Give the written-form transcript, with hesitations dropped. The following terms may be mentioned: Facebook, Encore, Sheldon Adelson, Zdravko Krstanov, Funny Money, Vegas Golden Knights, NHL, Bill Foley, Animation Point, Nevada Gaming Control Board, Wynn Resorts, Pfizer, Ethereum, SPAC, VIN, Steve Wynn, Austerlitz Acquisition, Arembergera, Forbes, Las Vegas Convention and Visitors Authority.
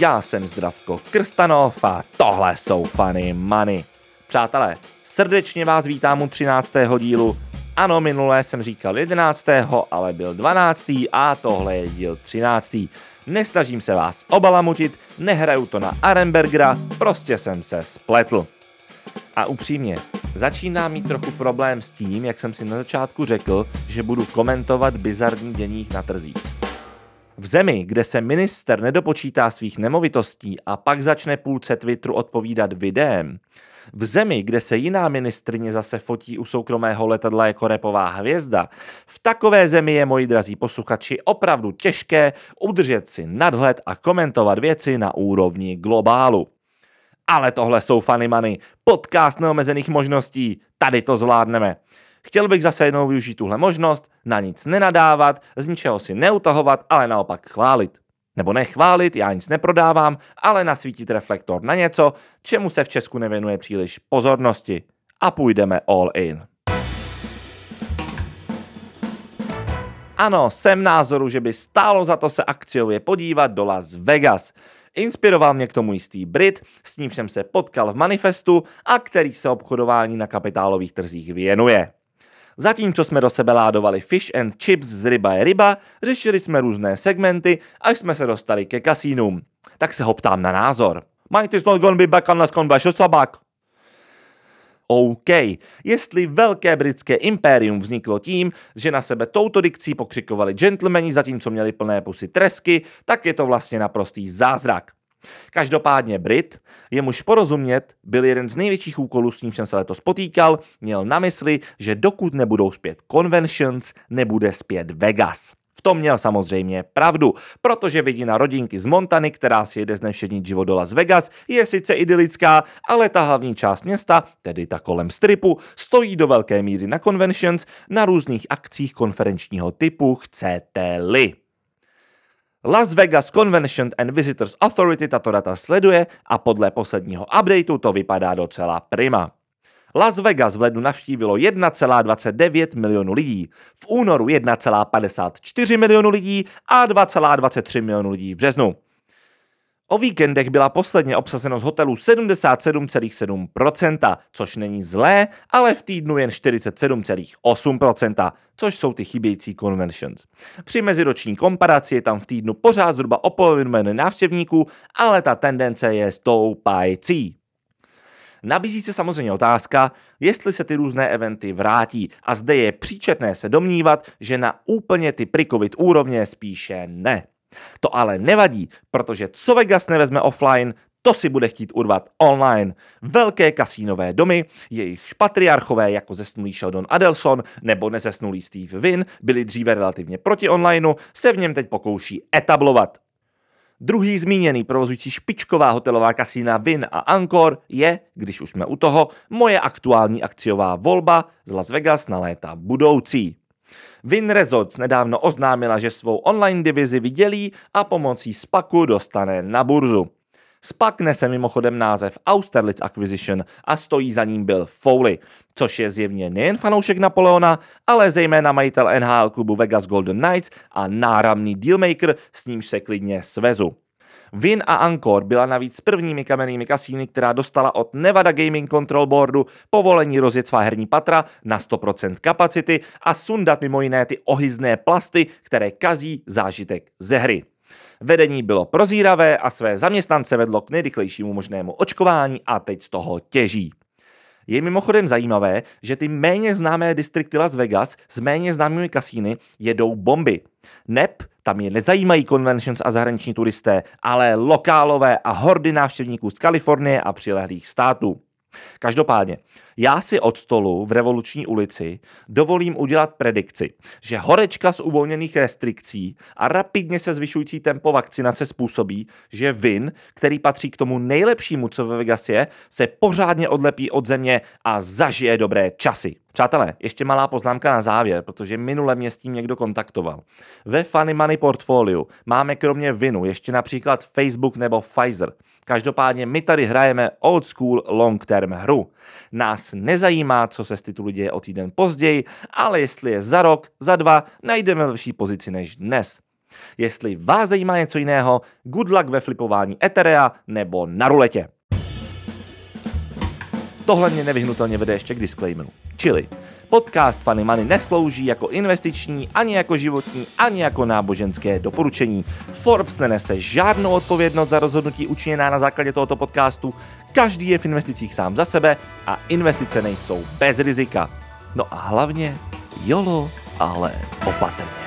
Já jsem Zdravko Krstanov a tohle jsou Funny Money. Přátelé, srdečně vás vítám u 13. dílu. Ano, minulé jsem říkal 11., ale byl 12. a tohle je díl 13. Nesnažím se vás obalamutit, nehraju to na Arembergera, prostě jsem se spletl. A upřímně, začínám mít trochu problém s tím, jak jsem si na začátku řekl, že budu komentovat bizarní dění na trzích. V zemi, kde se minister nedopočítá svých nemovitostí a pak začne půlce Twitteru odpovídat videem, v zemi, kde se jiná ministrině zase fotí u soukromého letadla jako repová hvězda, v takové zemi je, moji drazí posluchači, opravdu těžké udržet si nadhled a komentovat věci na úrovni globálu. Ale tohle jsou Funny Money, podcast neomezených možností, tady to zvládneme. Chtěl bych zase jednou využít tuhle možnost, na nic nenadávat, z ničeho si neutahovat, ale naopak chválit. Nebo nechválit, já nic neprodávám, ale nasvítit reflektor na něco, čemu se v Česku nevěnuje příliš pozornosti. A půjdeme all in. Ano, jsem názoru, že by stálo za to se akciově podívat do Las Vegas. Inspiroval mě k tomu jistý Brit, s ním jsem se potkal v manifestu a který se obchodování na kapitálových trzích věnuje. Zatímco jsme do sebe ládovali fish and chips z ryba je ryba, řešili jsme různé segmenty, až jsme se dostali ke kasínům. Tak se ho ptám na názor. Mate is not gonna be back unless conversation sabak. OK, jestli velké britské impérium vzniklo tím, že na sebe touto dikcí pokřikovali gentlemani, zatímco měli plné pusy tresky, tak je to vlastně naprostý zázrak. Každopádně Brit, jemuž porozumět, byl jeden z největších úkolů, s nímž jsem se letos potýkal, měl na mysli, že dokud nebudou zpět conventions, nebude zpět Vegas. V tom měl samozřejmě pravdu, protože vidina rodinky z Montany, která si jede znevšednit život do Las Vegas, je sice idylická, ale ta hlavní část města, tedy ta kolem stripu, stojí do velké míry na conventions, na různých akcích konferenčního typu, chcete-li. Las Vegas Convention and Visitors Authority tato data sleduje a podle posledního updateu to vypadá docela prima. Las Vegas v lednu navštívilo 1,29 milionu lidí, v únoru 1,54 milionu lidí a 2,23 milionu lidí v březnu. O víkendech byla posledně obsazeno z hotelů 77,7%, což není zlé, ale v týdnu jen 47,8%, což jsou ty chybějící conventions. Při meziroční komparaci je tam v týdnu pořád zhruba o polovinu méně návštěvníků, ale ta tendence je stoupající. Nabízí se samozřejmě otázka, jestli se ty různé eventy vrátí a zde je příčetné se domnívat, že na úplně ty pre-covid úrovně spíše ne. To ale nevadí, protože co Vegas nevezme offline, to si bude chtít urvat online. Velké kasínové domy, jejich patriarchové jako zesnulý Sheldon Adelson nebo nezesnulý Steve Wynn byli dříve relativně proti onlineu, se v něm teď pokouší etablovat. Druhý zmíněný provozující špičková hotelová kasína VIN a Encore je, když už jsme u toho, moje aktuální akciová volba z Las Vegas na léta budoucí. Wynn Resorts nedávno oznámila, že svou online divizi vydělí a pomocí SPACu dostane na burzu. SPAC nese mimochodem název Austerlitz Acquisition a stojí za ním Bill Foley, což je zjevně nejen fanoušek Napoleona, ale zejména majitel NHL klubu Vegas Golden Knights a náramný dealmaker, s nímž se klidně svezu. Wynn a Encore byla navíc prvními kamennými kasíny, která dostala od Nevada Gaming Control Boardu povolení rozjet svá herní patra na 100% kapacity a sundat mimo jiné ty ohyzné plasty, které kazí zážitek ze hry. Vedení bylo prozíravé a své zaměstnance vedlo k nejrychlejšímu možnému očkování a teď z toho těží. Je mimochodem zajímavé, že ty méně známé distrikty Las Vegas s méně známými kasíny jedou bomby. Neb, tam je nezajímají conventions a zahraniční turisté, ale lokálové a hordy návštěvníků z Kalifornie a přilehlých států. Každopádně, já si od stolu v Revoluční ulici dovolím udělat predikci, že horečka z uvolněných restrikcí a rapidně se zvyšující tempo vakcinace způsobí, že VIN, který patří k tomu nejlepšímu, co ve Vegas je, se pořádně odlepí od země a zažije dobré časy. Přátelé, ještě malá poznámka na závěr, protože minule mě s tím někdo kontaktoval. Ve Funny Money portfoliu máme kromě VINu ještě například Facebook nebo Pfizer. Každopádně my tady hrajeme old school long term hru. Nás nezajímá, co se z titulu děje o týden později, ale jestli je za rok, za dva, najdeme lepší pozici než dnes. Jestli vás zajímá něco jiného, good luck ve flipování Etherea nebo na ruletě. Tohle mě nevyhnutelně vede ještě k disclaimeru. Čili podcast Funny Money neslouží jako investiční, ani jako životní, ani jako náboženské doporučení. Forbes nenese žádnou odpovědnost za rozhodnutí učiněná na základě tohoto podcastu. Každý je v investicích sám za sebe a investice nejsou bez rizika. No a hlavně YOLO, ale opatrně.